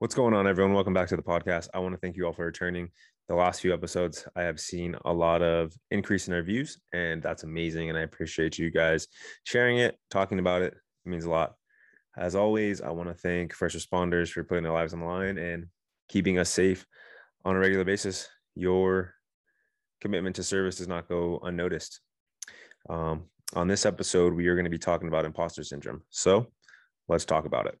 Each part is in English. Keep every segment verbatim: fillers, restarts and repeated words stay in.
What's going on, everyone? Welcome back to the podcast. I want to thank you all for returning. The last few episodes, I have seen a lot of increase in our views, and that's amazing. And I appreciate you guys sharing it, talking about it. It means a lot. As always, I want to thank first responders for putting their lives on the line and keeping us safe on a regular basis. Your commitment to service does not go unnoticed. Um, on this episode, we are going to be talking about imposter syndrome. So let's talk about it.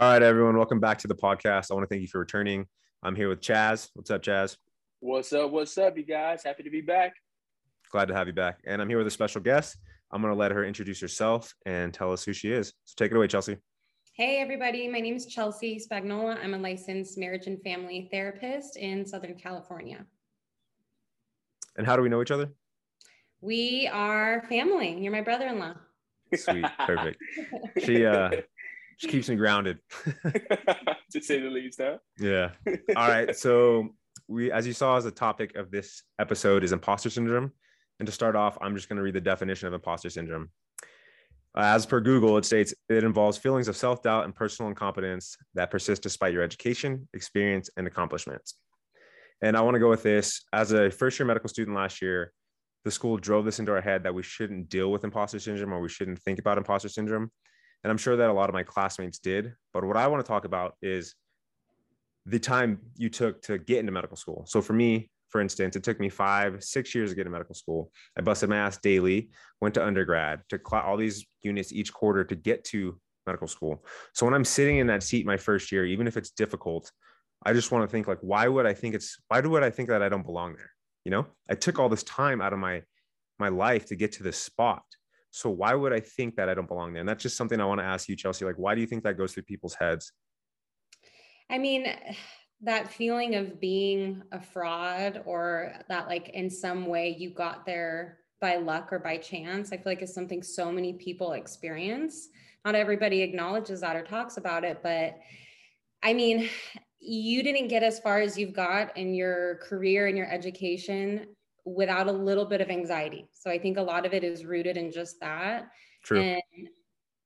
All right, everyone, welcome back to the podcast. I want to thank you for returning. I'm here with Chaz. What's up, Chaz? What's up? What's up, you guys? Happy to be back. Glad to have you back. And I'm here with a special guest. I'm going to let her introduce herself and tell us who she is. So take it away, Chelsea. Hey, everybody. My name is Chelsea Spagnola. I'm a licensed marriage and family therapist in Southern California. And how do we know each other? We are family. You're my brother-in-law. Sweet. Perfect. She, uh... She keeps me grounded. To say the least, huh? Yeah. All right. So we, as you saw, as the topic of this episode is imposter syndrome. And to start off, I'm just going to read the definition of imposter syndrome. As per Google, it states it involves feelings of self-doubt and personal incompetence that persist despite your education, experience, and accomplishments. And I want to go with this. As a first-year medical student last year, the school drove this into our head that we shouldn't deal with imposter syndrome, or we shouldn't think about imposter syndrome. And I'm sure that a lot of my classmates did. But what I want to talk about is the time you took to get into medical school. So for me, for instance, it took me five, six years to get into medical school. I busted my ass daily, went to undergrad, took all these units each quarter to get to medical school. So when I'm sitting in that seat my first year, even if it's difficult, I just want to think like, why would I think it's, why would I think that I don't belong there? You know, I took all this time out of my, my life to get to this spot. So why would I think that I don't belong there? And that's just something I want to ask you, Chelsea. Like, why do you think that goes through people's heads? I mean, that feeling of being a fraud, or that like in some way you got there by luck or by chance, I feel like is something so many people experience. Not everybody acknowledges that or talks about it, but I mean, you didn't get as far as you've got in your career and your education without a little bit of anxiety. So I think a lot of it is rooted in just that. True. And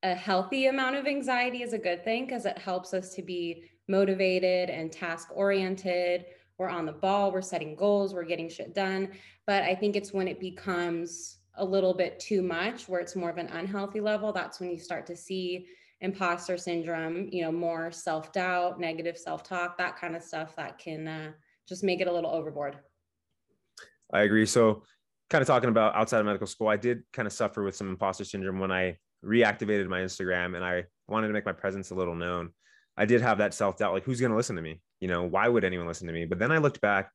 a healthy amount of anxiety is a good thing because it helps us to be motivated and task oriented. We're on the ball, we're setting goals, we're getting shit done. But I think it's when it becomes a little bit too much, where it's more of an unhealthy level, that's when you start to see imposter syndrome, you know, more self-doubt, negative self-talk, that kind of stuff that can uh, just make it a little overboard. I agree. So kind of talking about outside of medical school, I did kind of suffer with some imposter syndrome when I reactivated my Instagram and I wanted to make my presence a little known. I did have that self-doubt, like, who's going to listen to me? You know, why would anyone listen to me? But then I looked back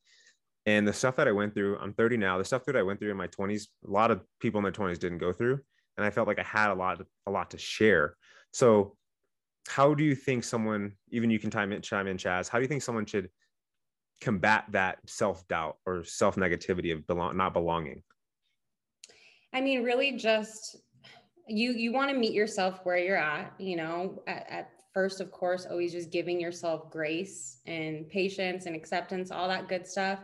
and the stuff that I went through, I'm thirty now, the stuff that I went through in my twenties, a lot of people in their twenties didn't go through. And I felt like I had a lot, a lot to share. So how do you think someone, even you can chime in, chime in, Chaz, how do you think someone should combat that self-doubt or self-negativity of belong, not belonging? I mean, really just, you you want to meet yourself where you're at, you know, at, at first, of course, always just giving yourself grace and patience and acceptance, all that good stuff,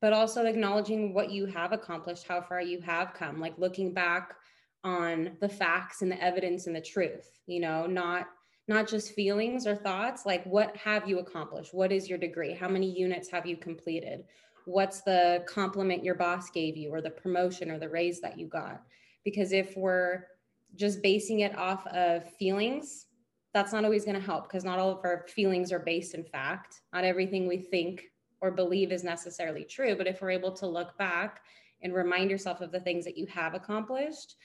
but also acknowledging what you have accomplished, how far you have come, like looking back on the facts and the evidence and the truth, you know, not not just feelings or thoughts, like what have you accomplished? What is your degree? How many units have you completed? What's the compliment your boss gave you, or the promotion or the raise that you got? Because if we're just basing it off of feelings, that's not always going to help, because not all of our feelings are based in fact. Not everything we think or believe is necessarily true, but if we're able to look back and remind yourself of the things that you have accomplished,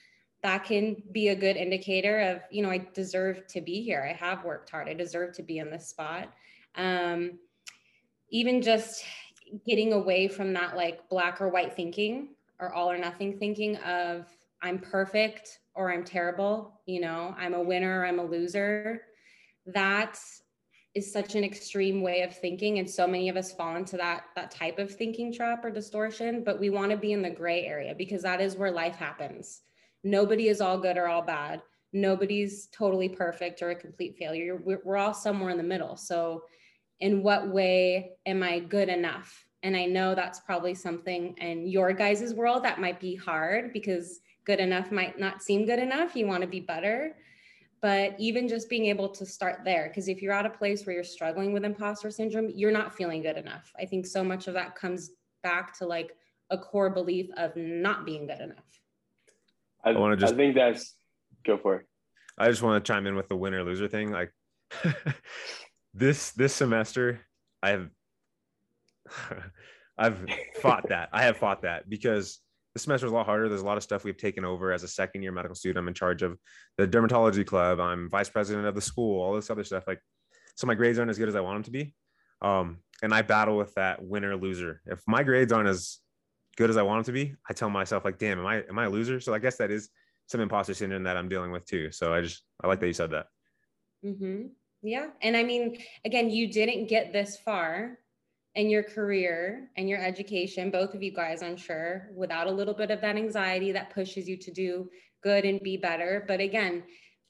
that can be a good indicator of, you know, I deserve to be here. I have worked hard. I deserve to be in this spot. Um, even just getting away from that like black or white thinking, or all or nothing thinking of I'm perfect or I'm terrible, you know, I'm a winner or I'm a loser. That is such an extreme way of thinking. And so many of us fall into that, that type of thinking trap or distortion, but we want to be in the gray area because that is where life happens. Nobody is all good or all bad. nobody's totally perfect or a complete failure. We're, we're all somewhere in the middle. So in what way am I good enough? And I know that's probably something in your guys' world that might be hard, because good enough might not seem good enough. You want to be better. But even just being able to start there, because if you're at a place where you're struggling with imposter syndrome, you're not feeling good enough. I think so much of that comes back to like a core belief of not being good enough. I, I want to just I think that's go for it. I just want to chime in with the winner loser thing. Like this this semester, I've I've fought that. I have fought that because this semester is a lot harder. There's a lot of stuff we've taken over as a second year medical student. I'm in charge of the dermatology club. I'm vice president of the school, all this other stuff. Like, so my grades aren't as good as I want them to be. Um, and I battle with that winner loser. If my grades aren't as good as I want them to be, I tell myself like, damn, am I, am I a loser? So I guess that is some imposter syndrome that I'm dealing with too. So I just, I like that you said that. Mm-hmm. Yeah. And I mean, again, you didn't get this far in your career and your education, both of you guys, I'm sure, without a little bit of that anxiety that pushes you to do good and be better. But again,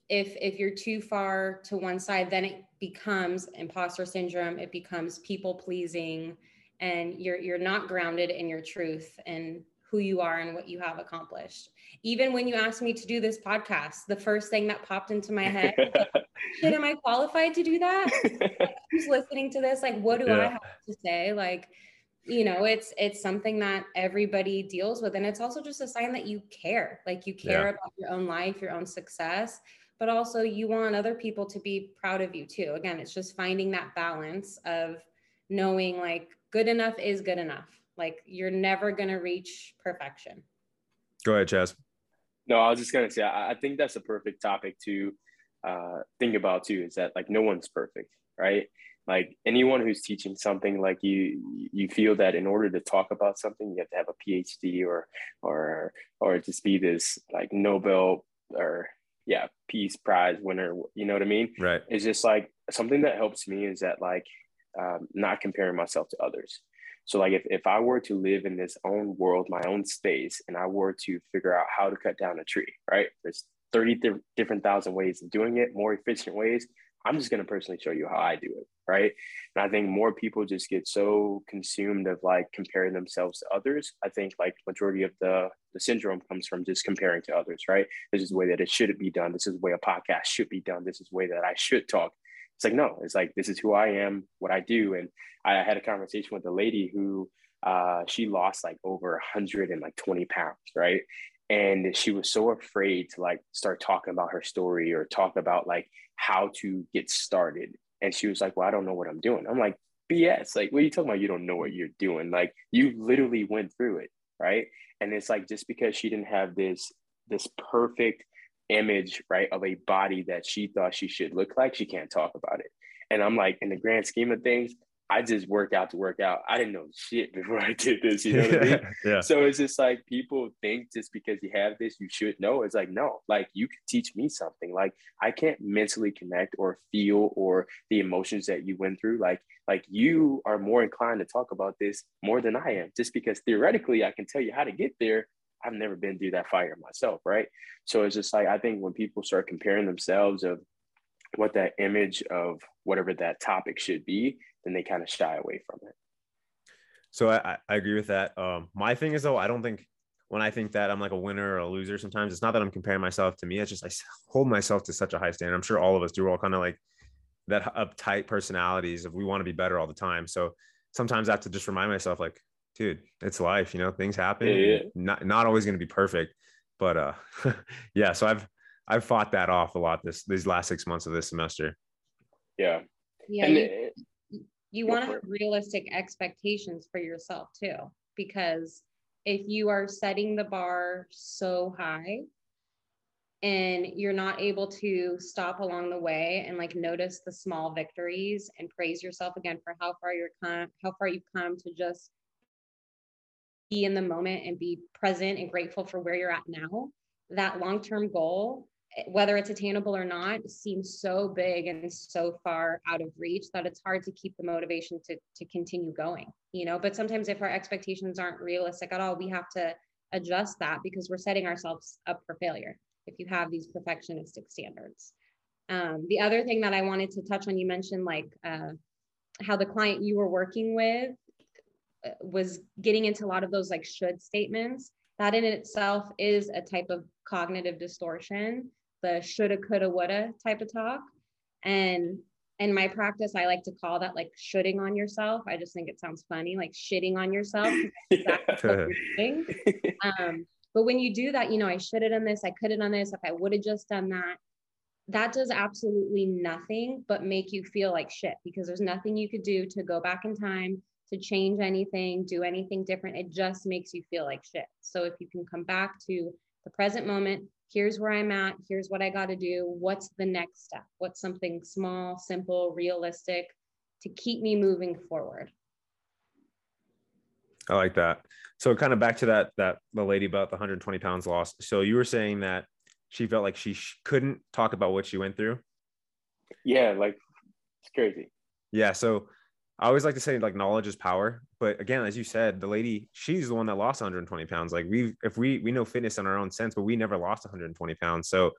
if if you're too far to one side, then it becomes imposter syndrome. It becomes people pleasing, and you're you're not grounded in your truth and who you are and what you have accomplished. Even when you asked me to do this podcast, the first thing that popped into my head, like, shit, am I qualified to do that? Like, who's listening to this? Like, what do yeah. I have to say? Like, you know, it's, it's something that everybody deals with. And it's also just a sign that you care, like you care yeah. about your own life, your own success, but also you want other people to be proud of you too. Again, it's just finding that balance of knowing like good enough is good enough. Like you're never going to reach perfection. Go ahead, Chaz. No, I was just going to say, I, I think that's a perfect topic to uh, think about too, is that like, no one's perfect, right? Like anyone who's teaching something, like you, you feel that in order to talk about something, you have to have a PhD or, or, or just be this like Nobel or yeah, Peace Prize winner. You know what I mean? Right. It's just like something that helps me is that like um, not comparing myself to others. So like if, if I were to live in this own world, my own space, and I were to figure out how to cut down a tree, right? There's thirty th- different thousand ways of doing it, more efficient ways. I'm just going to personally show you how I do it, right? And I think more people just get so consumed of like comparing themselves to others. I think like majority of the, the syndrome comes from just comparing to others, right? This is the way that it should be done. This is the way a podcast should be done. This is the way that I should talk. It's like, no, it's like, this is who I am, what I do. And I had a conversation with a lady who uh, she lost like over one hundred twenty pounds, right? And she was so afraid to like start talking about her story or talk about like how to get started. And she was like, well, I don't know what I'm doing. I'm like, B S, like, what are you talking about? You don't know what you're doing. Like you literally went through it, right? And it's like, just because she didn't have this, this perfect image, right, of a body that she thought she should look like, she can't talk about it. And I'm like, in the grand scheme of things, I just work out to work out. I didn't know shit before I did this, you know what I mean? Yeah. So it's just like, people think just because you have this, you should know. It's like, no, like you could teach me something. Like I can't mentally connect or feel or the emotions that you went through. Like, like you are more inclined to talk about this more than I am, just because theoretically I can tell you how to get there. I've never been through that fire myself, right? So it's just like, I think when people start comparing themselves of what that image of whatever that topic should be, then they kind of shy away from it. So I, I agree with that. Um, my thing is though, I don't think when I think that I'm like a winner or a loser, sometimes it's not that I'm comparing myself to me. It's just, I hold myself to such a high standard. I'm sure all of us do. We're all kind of like that uptight personalities of we want to be better all the time. So sometimes I have to just remind myself like, dude, it's life, you know, things happen, yeah, yeah. not not always going to be perfect, but uh, yeah. So I've, I've fought that off a lot this, these last six months of this semester. Yeah. Yeah. And you it, you want to have realistic expectations for yourself too, because if you are setting the bar so high and you're not able to stop along the way and like notice the small victories and praise yourself again for how far you're come, how far you've come to just be in the moment and be present and grateful for where you're at now, that long-term goal, whether it's attainable or not, seems so big and so far out of reach that it's hard to keep the motivation to, to continue going, you know, but sometimes if our expectations aren't realistic at all, we have to adjust that because we're setting ourselves up for failure. if you have these perfectionistic standards. Um, the other thing that I wanted to touch on, you mentioned like uh, how the client you were working with was getting into a lot of those like should statements. That in itself is a type of cognitive distortion, the shoulda, coulda, woulda type of talk. And in my practice, I like to call that like shitting on yourself. I just think it sounds funny, like shitting on yourself. Exactly what you're doing. Um, but when you do that, you know, I should have done this, I could have done this, if I would have just done that, that does absolutely nothing but make you feel like shit, because there's nothing you could do to go back in time, to change anything, do anything different. It just makes you feel like shit. So if you can come back to the present moment, here's where I'm at, here's what I got to do, what's the next step? What's something small, simple, realistic to keep me moving forward? I like that. So kind of back to that, that the lady about the one hundred twenty pounds lost. So you were saying that she felt like she sh- couldn't talk about what she went through? Yeah, like it's crazy. Yeah, so I always like to say like knowledge is power, but again, as you said, the lady, she's the one that lost one hundred twenty pounds. Like we've, if we, we know fitness in our own sense, but we never lost one hundred twenty pounds. So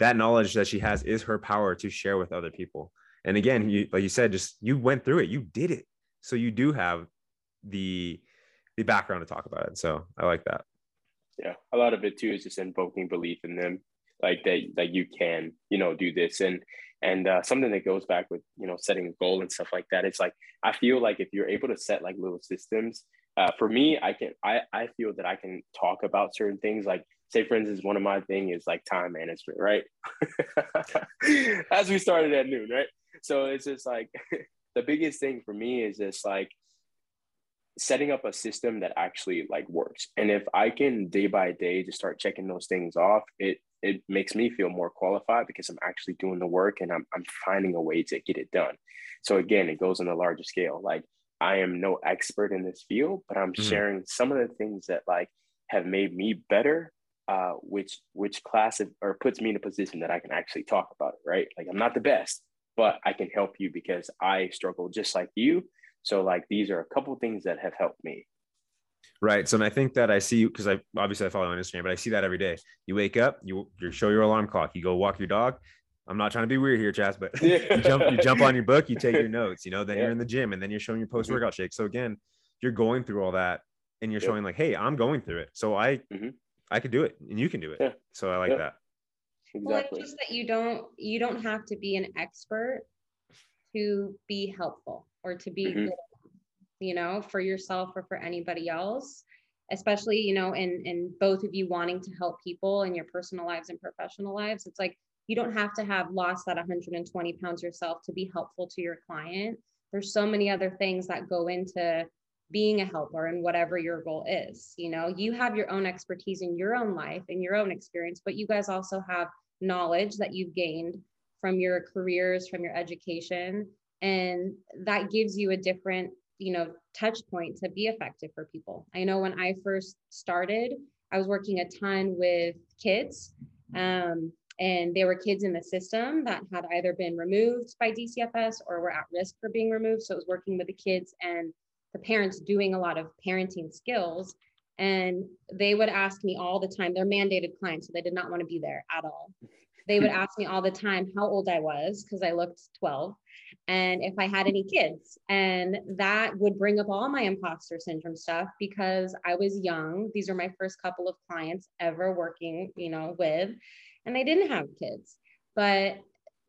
that knowledge that she has is her power to share with other people. And again, you, like you said, just, you went through it, you did it. So you do have the, the background to talk about it. So I like that. Yeah. A lot of it too is just invoking belief in them. Like that, like you can, you know, do this. And, and uh, something that goes back with, you know, setting a goal and stuff like that. It's like, I feel like if you're able to set like little systems, uh, for me, I can, I, I feel that I can talk about certain things. Like say, for instance, one of my thing is like time management, right? As we started at noon, right? So it's just like, the biggest thing for me is just like setting up a system that actually like works. And if I can day by day just start checking those things off, it, it makes me feel more qualified because I'm actually doing the work and I'm, I'm finding a way to get it done. So again, it goes on a larger scale. Like I am no expert in this field, but I'm mm-hmm. sharing some of the things that like have made me better, uh, which, which class of, or puts me in a position that I can actually talk about it. Right. Like I'm not the best, but I can help you because I struggle just like you. So like, these are a couple of things that have helped me. Right. So, and I think that I see you, because I obviously I follow on Instagram, but I see that every day. You wake up, you, you show your alarm clock, you go walk your dog. I'm not trying to be weird here, Chas, but yeah. you jump, you jump on your book, you take your notes, you know, then yeah. you're in the gym and then you're showing your post-workout mm-hmm. shake. So again, you're going through all that and you're yeah. showing like, hey, I'm going through it. So I, mm-hmm. I could do it and you can do it. Yeah. So I like yeah. that. Exactly. Well, it's just that you don't, you don't have to be an expert to be helpful or to be mm-hmm. good. You know, for yourself or for anybody else, especially, you know, in, in both of you wanting to help people in your personal lives and professional lives, it's like, you don't have to have lost that one hundred twenty pounds yourself to be helpful to your client. There's so many other things that go into being a helper and whatever your goal is. You know, you have your own expertise in your own life and your own experience, but you guys also have knowledge that you've gained from your careers, from your education. And that gives you a different, you know, touch point to be effective for people. I know when I first started, I was working a ton with kids, um, and they were kids in the system that had either been removed by D C F S or were at risk for being removed. So it was working with the kids and the parents doing a lot of parenting skills. And they would ask me all the time, they're mandated clients, so they did not want to be there at all. They would ask me all the time how old I was, because I looked twelve, and if I had any kids. And that would bring up all my imposter syndrome stuff because I was young. These are my first couple of clients ever working, you know, with, and I didn't have kids. But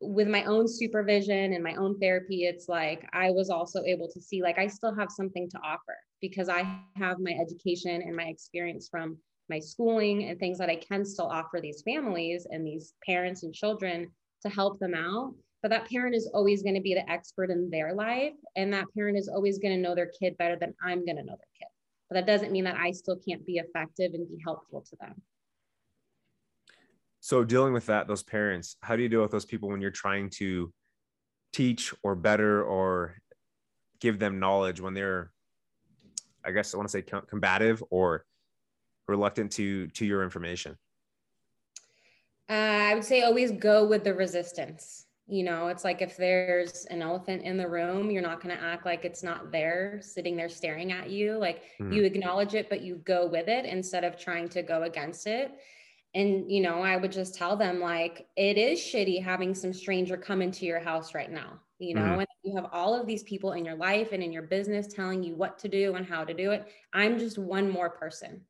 with my own supervision and my own therapy, it's like, I was also able to see, like, I still have something to offer because I have my education and my experience from my schooling and things that I can still offer these families and these parents and children to help them out. But that parent is always going to be the expert in their life. And that parent is always going to know their kid better than I'm going to know their kid. But that doesn't mean that I still can't be effective and be helpful to them. So dealing with that, those parents, how do you deal with those people when you're trying to teach or better or give them knowledge when they're, I guess I want to say combative or reluctant to, to your information? Uh, I would say always go with the resistance. You know, it's like if there's an elephant in the room, you're not going to act like it's not there, sitting there staring at you. Like mm-hmm. you acknowledge it, but you go with it instead of trying to go against it. And, you know, I would just tell them, like, it is shitty having some stranger come into your house right now, you know, mm-hmm. and you have all of these people in your life and in your business telling you what to do and how to do it. I'm just one more person,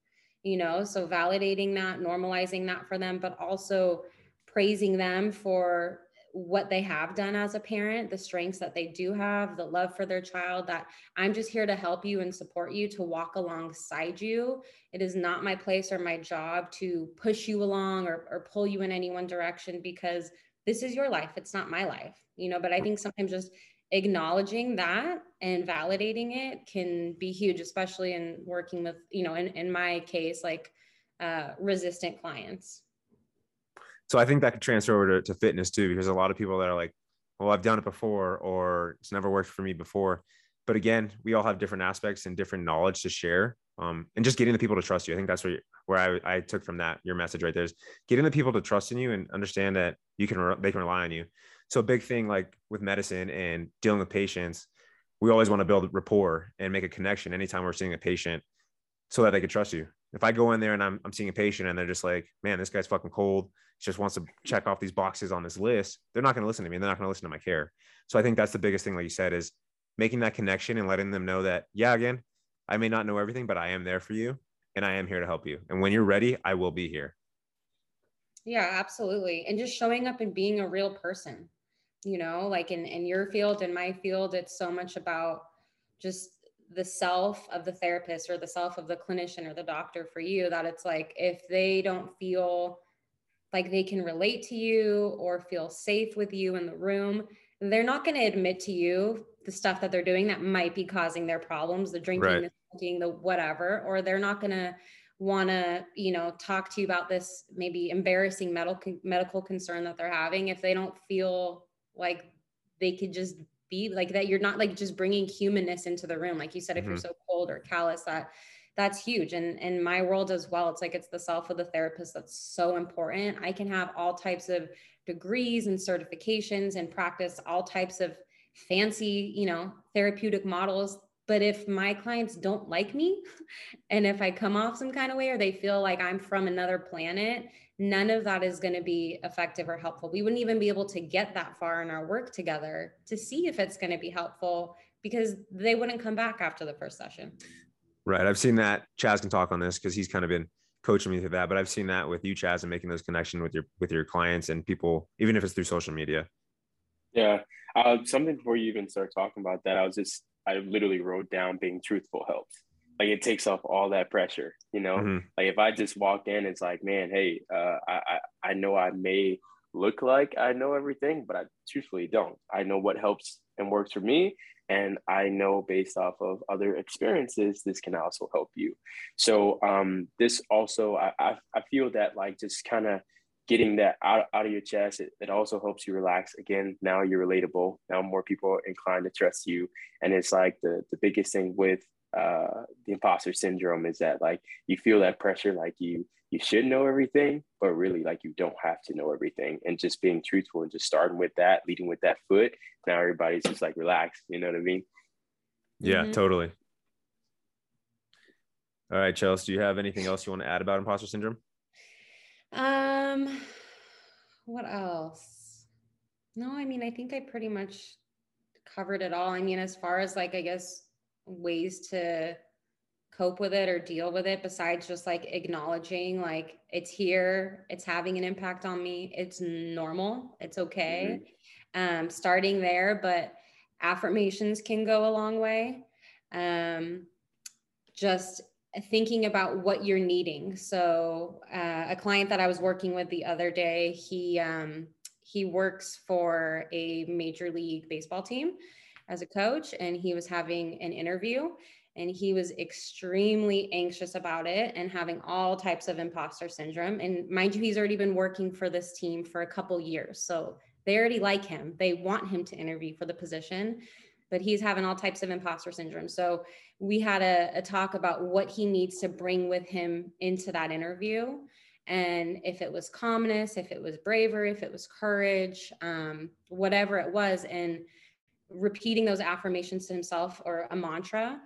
you know, so validating that, normalizing that for them, but also praising them for what they have done as a parent, the strengths that they do have, the love for their child, that I'm just here to help you and support you, to walk alongside you. It is not my place or my job to push you along or, or pull you in any one direction, because this is your life. It's not my life, you know, but I think sometimes just acknowledging that and validating it can be huge, especially in working with, you know, in, in my case, like uh, resistant clients. So I think that could transfer over to, to fitness too, because a lot of people that are like, well, I've done it before, or it's never worked for me before. But again, we all have different aspects and different knowledge to share, um, and just getting the people to trust you. I think that's where, where I, I took from that, your message right there, is getting the people to trust in you and understand that you can, they can rely on you. So a big thing, like with medicine and dealing with patients, we always want to build rapport and make a connection anytime we're seeing a patient, so that they could trust you. If I go in there and I'm, I'm seeing a patient and they're just like, man, this guy's fucking cold, just wants to check off these boxes on this list, they're not going to listen to me. And they're not going to listen to my care. So I think that's the biggest thing, like you said, is making that connection and letting them know that, yeah, again, I may not know everything, but I am there for you and I am here to help you. And when you're ready, I will be here. Yeah, absolutely. And just showing up and being a real person, you know, like in, in your field, in my field, it's so much about just the self of the therapist or the self of the clinician or the doctor for you, that it's like, if they don't feel like they can relate to you or feel safe with you in the room, they're not going to admit to you the stuff that they're doing that might be causing their problems, the drinking, right. the smoking, the whatever, or they're not going to want to, you know, talk to you about this maybe embarrassing medical medical concern that they're having, if they don't feel like they could just be like that. You're not like just bringing humanness into the room. Like you said, if mm-hmm. you're so cold or callous, that that's huge. And in my world as well, it's like, it's the self of the therapist that's so important. I can have all types of degrees and certifications and practice all types of fancy, you know, therapeutic models. But if my clients don't like me, and if I come off some kind of way, or they feel like I'm from another planet, none of that is going to be effective or helpful. We wouldn't even be able to get that far in our work together to see if it's going to be helpful, because they wouldn't come back after the first session. Right. I've seen that. Chaz can talk on this because he's kind of been coaching me through that, but I've seen that with you, Chaz, and making those connections with your, with your clients and people, even if it's through social media. Yeah. Uh, something before you even start talking about that, I was just, I literally wrote down being truthful helps. Like it takes off all that pressure, you know, mm-hmm. like if I just walked in, it's like, man, hey, uh, I, I, I know I may look like I know everything, but I truthfully don't. I know what helps and works for me. And I know based off of other experiences, this can also help you. So um, this also, I, I, I feel that like just kind of getting that out, out of your chest, it, it also helps you relax. Again, now you're relatable. Now more people are inclined to trust you. And it's like the, the biggest thing with uh, the imposter syndrome is that like, you feel that pressure, like you, you should know everything, but really like you don't have to know everything. And just being truthful and just starting with that, leading with that foot. Now everybody's just like relaxed. You know what I mean? Yeah, mm-hmm. totally. All right, Chelsea, do you have anything else you want to add about imposter syndrome? Um, what else? No, I mean, I think I pretty much covered it all. I mean, as far as like, I guess, ways to cope with it or deal with it, besides just like acknowledging like it's here, it's having an impact on me, it's normal, it's okay. Mm-hmm. Um, starting there, but affirmations can go a long way. Um, just thinking about what you're needing. So uh, a client that I was working with the other day, he um, he works for a major league baseball team as a coach, and he was having an interview, and he was extremely anxious about it and having all types of imposter syndrome. And mind you, he's already been working for this team for a couple years. So they already like him. They want him to interview for the position, but he's having all types of imposter syndrome. So we had a, a talk about what he needs to bring with him into that interview. And if it was calmness, if it was bravery, if it was courage, um, whatever it was, and repeating those affirmations to himself or a mantra.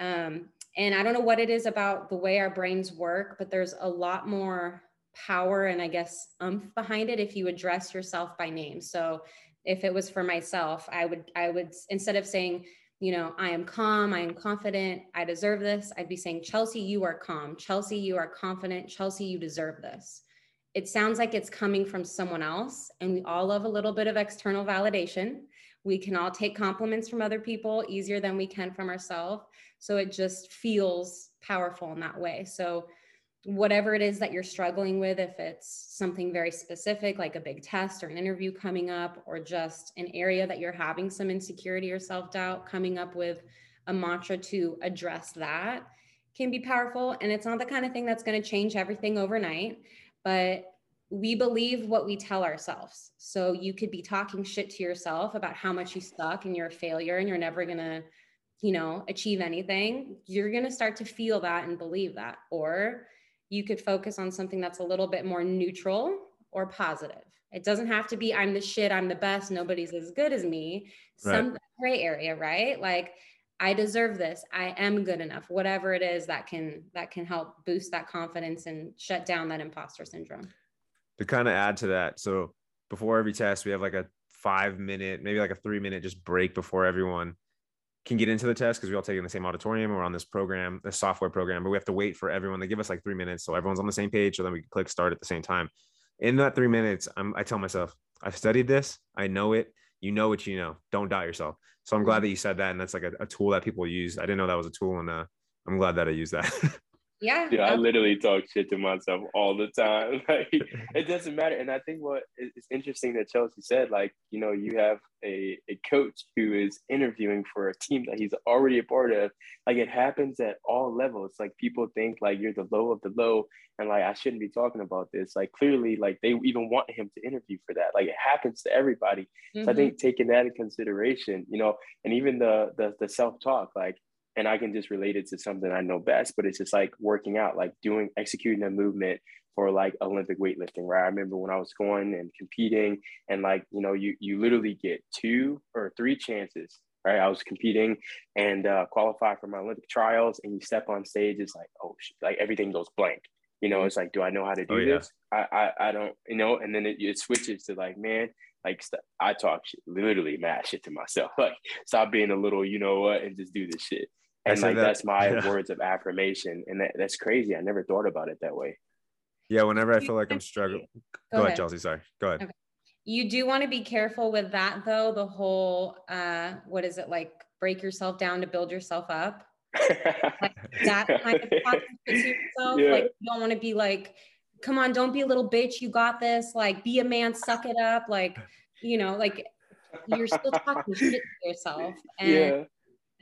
Um, and I don't know what it is about the way our brains work, but there's a lot more power and I guess umph behind it if you address yourself by name. So if it was for myself, I would, I would, instead of saying, you know, I am calm, I am confident, I deserve this, I'd be saying, Chelsea, you are calm. Chelsea, you are confident. Chelsea, you deserve this. It sounds like it's coming from someone else, and we all love a little bit of external validation. We can all take compliments from other people easier than we can from ourselves. So it just feels powerful in that way. So whatever it is that you're struggling with, if it's something very specific, like a big test or an interview coming up, or just an area that you're having some insecurity or self-doubt, coming up with a mantra to address that can be powerful. And it's not the kind of thing that's going to change everything overnight, but we believe what we tell ourselves. So you could be talking shit to yourself about how much you suck and you're a failure and you're never going to, you know, achieve anything. You're going to start to feel that and believe that. Or you could focus on something that's a little bit more neutral or positive. It doesn't have to be, I'm the shit, I'm the best, nobody's as good as me. Right. Some gray area, right? Like, I deserve this, I am good enough, whatever it is that can, that can help boost that confidence and shut down that imposter syndrome. To kind of add to that, so before every test, we have like a five minute, maybe like a three minute just break before everyone can get into the test, because we all take it in the same auditorium or on this program, this software program, but we have to wait for everyone. They give us like three minutes. So everyone's on the same page. So then we can click start at the same time. In that three minutes, I'm, I tell myself, I've studied this. I know it. You know what you know. Don't doubt yourself. So I'm glad that you said that. And that's like a, a tool that people use. I didn't know that was a tool. And uh, I'm glad that I used that. Yeah. Dude, I literally talk shit to myself all the time. Like, it doesn't matter. And I think what is interesting that Chelsea said, like, you know, you have a, a coach who is interviewing for a team that he's already a part of. Like, it happens at all levels. Like, people think like you're the low of the low and like, I shouldn't be talking about this. Like, clearly, like they even want him to interview for that. Like, it happens to everybody. Mm-hmm. So I think taking that in consideration, you know, and even the the, the self-talk, like, and I can just relate it to something I know best, but it's just like working out, like doing, executing a movement for like Olympic weightlifting, right? I remember when I was going and competing and like, you know, you you literally get two or three chances, right? I was competing and uh, qualified for my Olympic trials, and you step on stage, it's like, oh, shit, like everything goes blank. You know, it's like, do I know how to do oh, yeah. this? I, I I don't, you know, and then it, it switches to like, man, like st- I talk shit, literally mad shit to myself. Like, stop being a little, you know what, and just do this shit. And like, that, that's my yeah. words of affirmation. And that, that's crazy. I never thought about it that way. Yeah. Whenever I feel like I'm struggling. Go, Go ahead, Chelsea. Sorry. Go ahead. Okay. You do want to be careful with that though. The whole, uh, what is it like? Break yourself down to build yourself up. Like that kind of talk to yourself. Yeah. Like, you don't want to be like, come on, don't be a little bitch. You got this. Like, be a man, suck it up. Like, you know, like you're still talking shit to yourself. And yeah.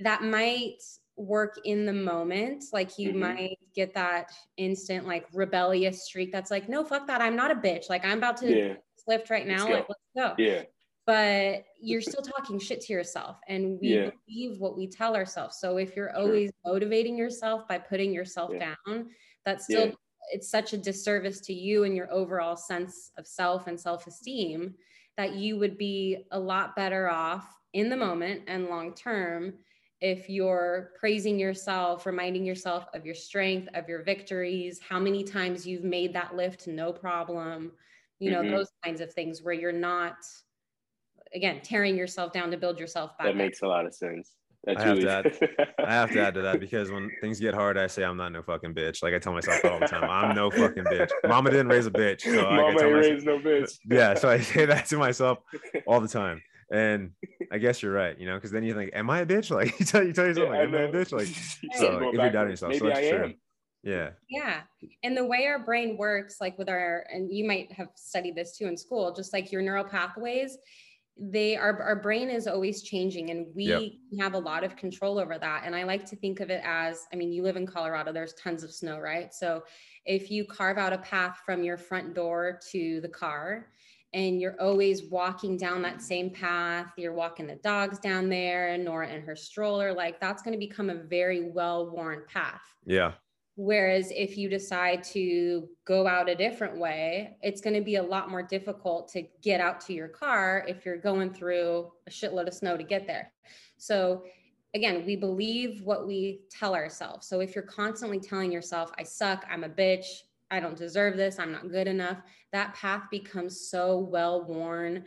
that might work in the moment. Like, you mm-hmm. might get that instant like rebellious streak that's like, no, fuck that, I'm not a bitch, like I'm about to yeah. lift right now, let's like let's go. Yeah. But you're still talking shit to yourself, and we yeah. believe what we tell ourselves. So if you're always sure. motivating yourself by putting yourself yeah. down, that's still yeah. it's such a disservice to you and your overall sense of self and self-esteem, that you would be a lot better off in the moment and long term if you're praising yourself, reminding yourself of your strength, of your victories, how many times you've made that lift, no problem, you know, mm-hmm. those kinds of things where you're not, again, tearing yourself down to build yourself back. That makes a lot of sense. That's I, really- have to add, I have to add to that, because when things get hard, I say I'm not no fucking bitch. Like, I tell myself all the time, I'm no fucking bitch. Mama didn't raise a bitch. So Mama I tell ain't myself, raised no bitch. Yeah, so I say that to myself all the time. And I guess you're right, you know, because then you think, am I a bitch? Like, you tell, you tell yourself, yeah, like, am I a bitch? Like, so, like, if you're doubting yourself, maybe so that's I true. Am. Yeah. Yeah. And the way our brain works, like with our, and you might have studied this too in school, just like your neural pathways, they are, our brain is always changing, and we yep. have a lot of control over that. And I like to think of it as, I mean, you live in Colorado, there's tons of snow, right? So if you carve out a path from your front door to the car, and you're always walking down that same path, you're walking the dogs down there, and Nora and her stroller, like that's gonna become a very well-worn path. Yeah. Whereas if you decide to go out a different way, it's gonna be a lot more difficult to get out to your car if you're going through a shitload of snow to get there. So again, we believe what we tell ourselves. So if you're constantly telling yourself, I suck, I'm a bitch, I don't deserve this, I'm not good enough, that path becomes so well-worn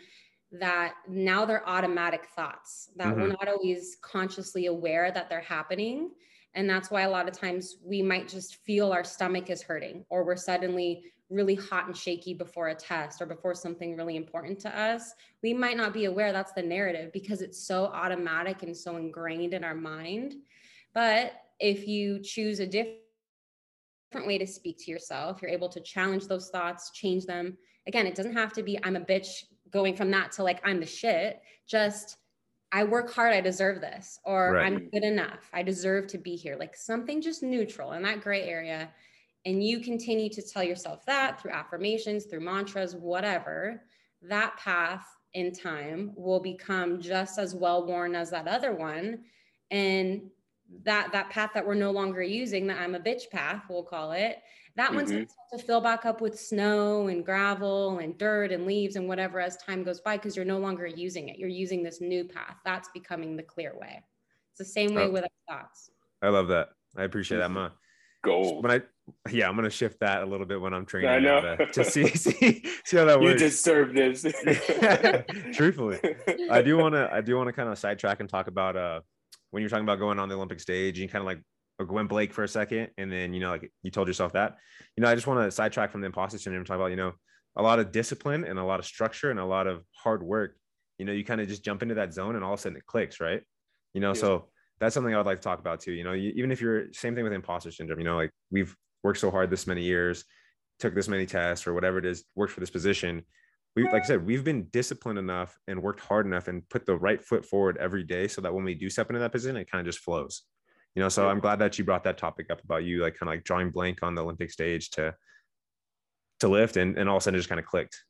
that now they're automatic thoughts that mm-hmm. we're not always consciously aware that they're happening. And that's why a lot of times we might just feel our stomach is hurting, or we're suddenly really hot and shaky before a test or before something really important to us. We might not be aware that's the narrative because it's so automatic and so ingrained in our mind. But if you choose a different different way to speak to yourself, you're able to challenge those thoughts, change them. Again, it doesn't have to be I'm a bitch going from that to like I'm the shit. Just I work hard, I deserve this, or right. I'm good enough, I deserve to be here. Like something just neutral in that gray area. And you continue to tell yourself that through affirmations, through mantras, whatever, that path in time will become just as well-worn as that other one. And that that path that we're no longer using, that I'm a bitch path, we'll call it, that mm-hmm. one's going to fill back up with snow and gravel and dirt and leaves and whatever as time goes by, because you're no longer using it. You're using this new path. That's becoming the clear way. It's the same way oh, with our thoughts. I love that. I appreciate that. I'm gonna, Gold. When I, yeah, I'm going to shift that a little bit when I'm training. I know. To, to see, see, see how that works. You deserve this. Truthfully. I do want to, I do want to kind of sidetrack and talk about, uh, when you're talking about going on the Olympic stage, you kind of like or Gwen Blake for a second. And then, you know, like you told yourself that, you know, I just want to sidetrack from the imposter syndrome and talk about, you know, a lot of discipline and a lot of structure and a lot of hard work. You know, you kind of just jump into that zone and all of a sudden it clicks, right? You know, yeah. So that's something I would like to talk about too. You know, you, even if you're same thing with imposter syndrome, you know, like we've worked so hard this many years, took this many tests or whatever it is, worked for this position. We, like I said, we've been disciplined enough and worked hard enough and put the right foot forward every day so that when we do step into that position, it kind of just flows, you know? So I'm glad that you brought that topic up about you, like kind of like drawing blank on the Olympic stage to, to lift and, and all of a sudden it just kind of clicked.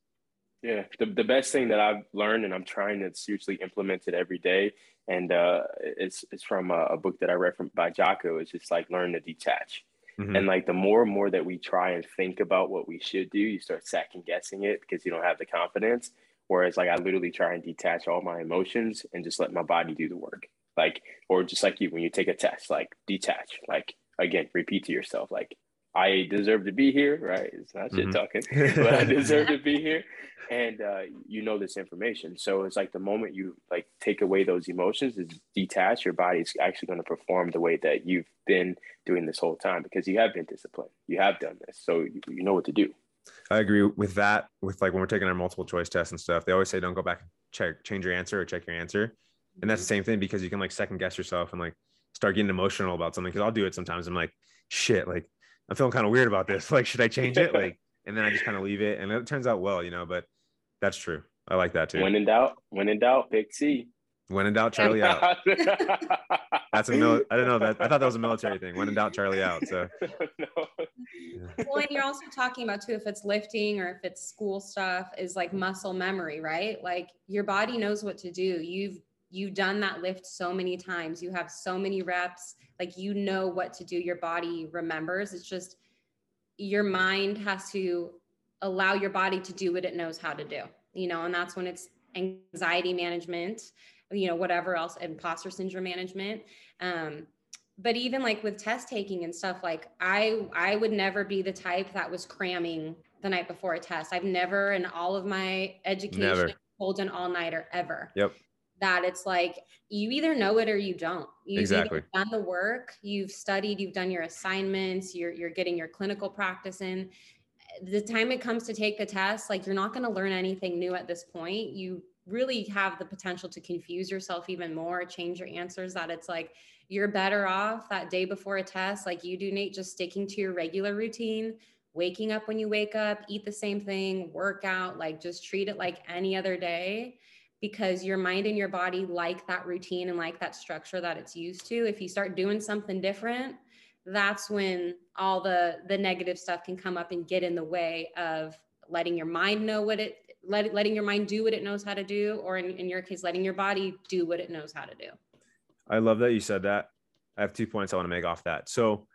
Yeah. The, the best thing that I've learned and I'm trying to seriously implement it every day. And uh, it's, it's from a, a book that I read from by Jocko. It's just like learn to detach. Mm-hmm. And like the more and more that we try and think about what we should do, you start second guessing it because you don't have the confidence. Whereas like I literally try and detach all my emotions and just let my body do the work. Like, or just like you, when you take a test, like detach, like again, repeat to yourself, like I deserve to be here, right? It's not mm-hmm. shit talking, but I deserve to be here. And uh, you know this information. So it's like the moment you like take away those emotions is detach, your body is actually going to perform the way that you've been doing this whole time because you have been disciplined. You have done this. So you, you know what to do. I agree with that. With like when we're taking our multiple choice tests and stuff, they always say, don't go back and check, change your answer or check your answer. And that's the same thing because you can like second guess yourself and like start getting emotional about something. Cause I'll do it sometimes. I'm like, shit, like, I'm feeling kind of weird about this. Like, should I change it? Like, and then I just kind of leave it and it turns out well, you know, but that's true. I like that too. When in doubt, when in doubt, big C. When in doubt, Charlie out. That's a mil- I don't know that. I thought that was a military thing. When in doubt, Charlie out. So. Well, and you're also talking about too, if it's lifting or if it's school stuff, is like muscle memory, right? Like your body knows what to do. You've You've done that lift so many times. You have so many reps, like, you know what to do. Your body remembers. It's just your mind has to allow your body to do what it knows how to do, you know, and that's when it's anxiety management, you know, whatever else, imposter syndrome management. Um, but even like with test taking and stuff, like I, I would never be the type that was cramming the night before a test. I've never in all of my education never. pulled an all-nighter ever. Yep. That it's like, you either know it or you don't. You've exactly. done the work, you've studied, you've done your assignments, you're you're getting your clinical practice in. The time it comes to take the test, like you're not gonna learn anything new at this point. You really have the potential to confuse yourself even more, change your answers, that it's like, you're better off that day before a test, like you do, Nate, just sticking to your regular routine, waking up when you wake up, eat the same thing, work out, like just treat it like any other day. Because your mind and your body like that routine and like that structure that it's used to. If you start doing something different, that's when all the, the negative stuff can come up and get in the way of letting your mind know what it, let, letting your mind do what it knows how to do, or in, in your case, letting your body do what it knows how to do. I love that you said that. I have two points I want to make off that. So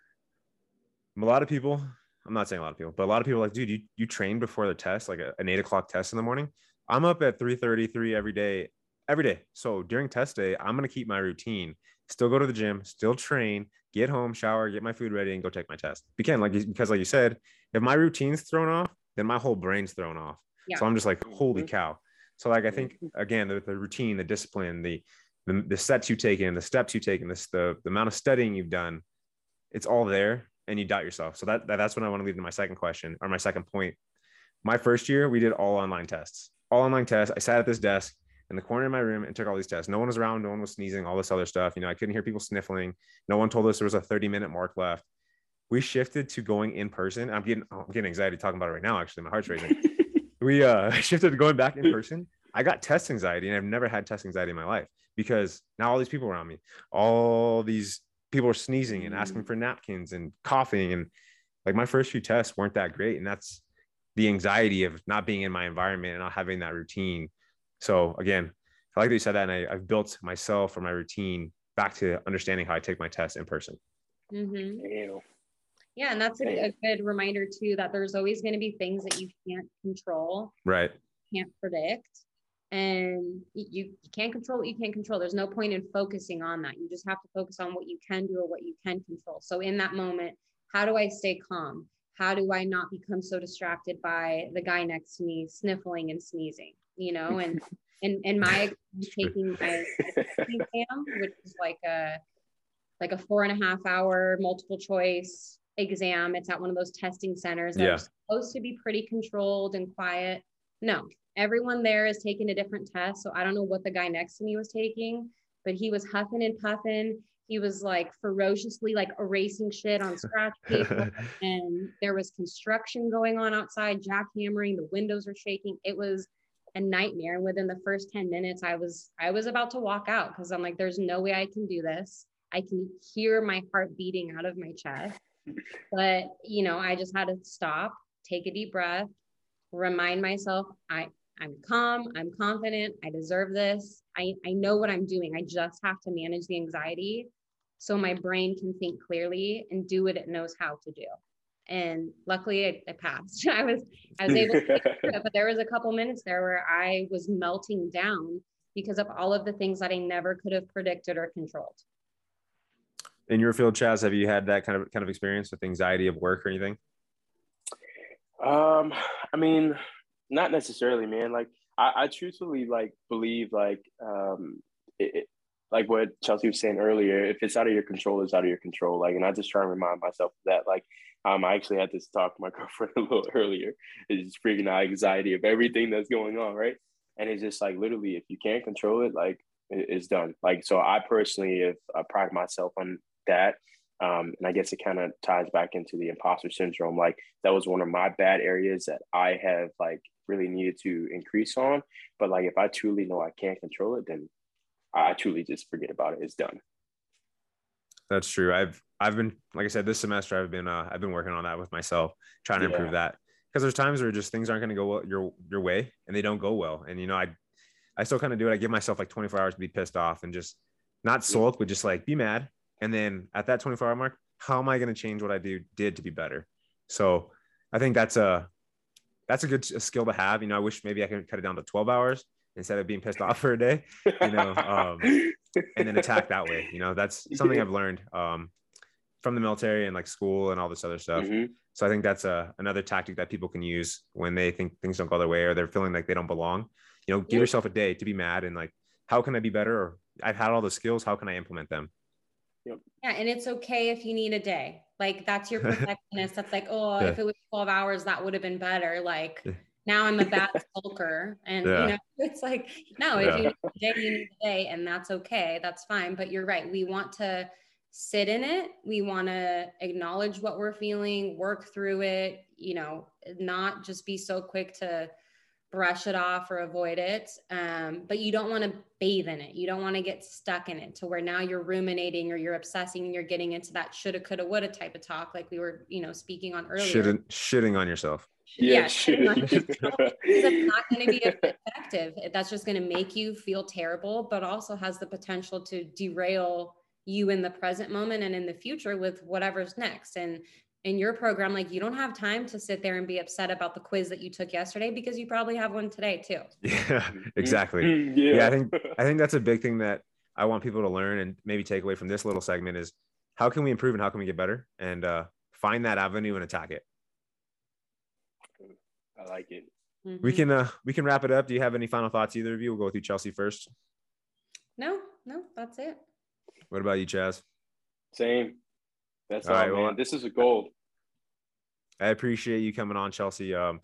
a lot of people, I'm not saying a lot of people, but a lot of people are like, dude, you, you train before the test, like a, an eight o'clock test in the morning. I'm up at three thirty-three every day every day. So during test day, I'm going to keep my routine, still go to the gym, still train, get home, shower, get my food ready, and go take my test. Again, like, because like you said, if my routine's thrown off, then my whole brain's thrown off. Yeah. So I'm just like, holy cow. So like, I think, again, the, the routine, the discipline, the, the, the steps you take in, the steps you take in, this, the, the amount of studying you've done, it's all there, and you doubt yourself. So that, that that's when I want to lead to my second question, or my second point. My first year, we did all online tests, all online tests. I sat at this desk in the corner of my room and took all these tests. No one was around. No one was sneezing, all this other stuff. You know, I couldn't hear people sniffling. No one told us there was a thirty minute mark left. We shifted to going in person. I'm getting, oh, I'm getting anxiety talking about it right now. Actually, my heart's racing. We uh, shifted to going back in person. I got test anxiety, and I've never had test anxiety in my life, because now all these people around me, all these people were sneezing and asking for napkins and coughing. And like, my first few tests weren't that great. And that's the anxiety of not being in my environment and not having that routine. So again, I like that you said that. And I, I've built myself or my routine back to understanding how I take my tests in person. Mm-hmm. Yeah. And that's a, a good reminder too, that there's always going to be things that you can't control, right? Can't predict. And you, you can't control what you can't control. There's no point in focusing on that. You just have to focus on what you can do or what you can control. So in that moment, how do I stay calm? How do I not become so distracted by the guy next to me sniffling and sneezing, you know? And, and, and my taking my exam, which is like a, like a four and a half hour multiple choice exam. It's at one of those testing centers that yeah. are supposed to be pretty controlled and quiet. No, everyone there is taking a different test. So I don't know what the guy next to me was taking, but he was huffing and puffing. He was like ferociously like erasing shit on scratch paper. And there was construction going on outside, jackhammering, the windows were shaking. It was a nightmare. And within the first ten minutes, I was, I was about to walk out, because I'm like, there's no way I can do this. I can hear my heart beating out of my chest. But, you know, I just had to stop, take a deep breath, remind myself, I, I'm calm, I'm confident, I deserve this. I, I know what I'm doing. I just have to manage the anxiety so my brain can think clearly and do what it knows how to do. And luckily I, I passed. I was, I was able to get through it, but there was a couple minutes there where I was melting down because of all of the things that I never could have predicted or controlled. In your field, Chaz, have you had that kind of kind of experience with anxiety of work or anything? Um, I mean, not necessarily, man. Like, I, I truthfully like believe like um, it, it, like what Chelsea was saying earlier. If it's out of your control, it's out of your control. Like, and I just try to remind myself of that. Like, um, I actually had this talk with my girlfriend a little earlier. It's just freaking out anxiety of everything that's going on, right? And it's just like, literally, if you can't control it, like, it, it's done. Like, so I personally, if I pride myself on that. Um, and I guess it kind of ties back into the imposter syndrome. Like, that was one of my bad areas that I have like really needed to increase on. But like, if I truly know I can't control it, then I truly just forget about it. It's done. That's true. I've, I've been, like I said, this semester I've been, uh, I've been working on that with myself, trying to yeah. improve that, because there's times where just things aren't going to go well, your, your way, and they don't go well. And, you know, I, I still kind of do it. I give myself like twenty-four hours to be pissed off and just not sulk, yeah. but just like be mad. And then at that twenty-four hour mark, how am I going to change what I do did to be better? So I think that's a, that's a good a skill to have. You know, I wish maybe I could cut it down to twelve hours instead of being pissed off for a day, you know, um, and then attack that way. You know, that's something I've learned um, from the military and like school and all this other stuff. Mm-hmm. So I think that's a, another tactic that people can use when they think things don't go their way or they're feeling like they don't belong. You know, give yeah. yourself a day to be mad and like, how can I be better? Or I've had all the skills. How can I implement them? Yep. Yeah. And it's okay if you need a day. Like, that's your perfectionist. That's like, oh, yeah. if it was twelve hours, that would have been better. Like, now I'm a bad sulker. And yeah. you know, it's like, no, yeah. if you need a day, you need a day, and that's okay. That's fine. But you're right. We want to sit in it. We want to acknowledge what we're feeling, work through it, you know, not just be so quick to brush it off or avoid it. Um, but you don't want to bathe in it. You don't want to get stuck in it to where now you're ruminating or you're obsessing and you're getting into that shoulda, coulda, woulda type of talk. Like we were, you know, speaking on earlier. Shouldn't, shitting on yourself. Yeah. yeah shitting on yourself. Because it's not going to be effective. That's just going to make you feel terrible, but also has the potential to derail you in the present moment and in the future with whatever's next. And in your program, like you don't have time to sit there and be upset about the quiz that you took yesterday because you probably have one today too. Yeah, exactly. yeah. yeah, I think I think that's a big thing that I want people to learn and maybe take away from this little segment is how can we improve and how can we get better, and uh, find that avenue and attack it. I like it. Mm-hmm. We can uh, we can wrap it up. Do you have any final thoughts, either of you? We'll go with you, Chelsea, first. No, no, that's it. What about you, Chaz? Same. That's all, all right, man. Well, this is a gold. I appreciate you coming on, Chelsea. Um,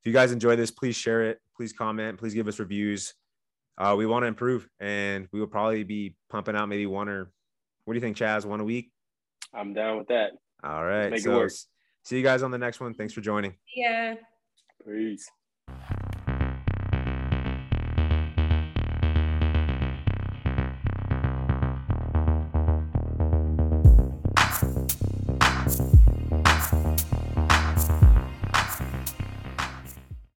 if you guys enjoy this, please share it. Please comment. Please give us reviews. Uh, we want to improve, and we will probably be pumping out maybe one or – what do you think, Chaz? One a week? I'm down with that. All right. Make so it work. See you guys on the next one. Thanks for joining. Yeah. Peace.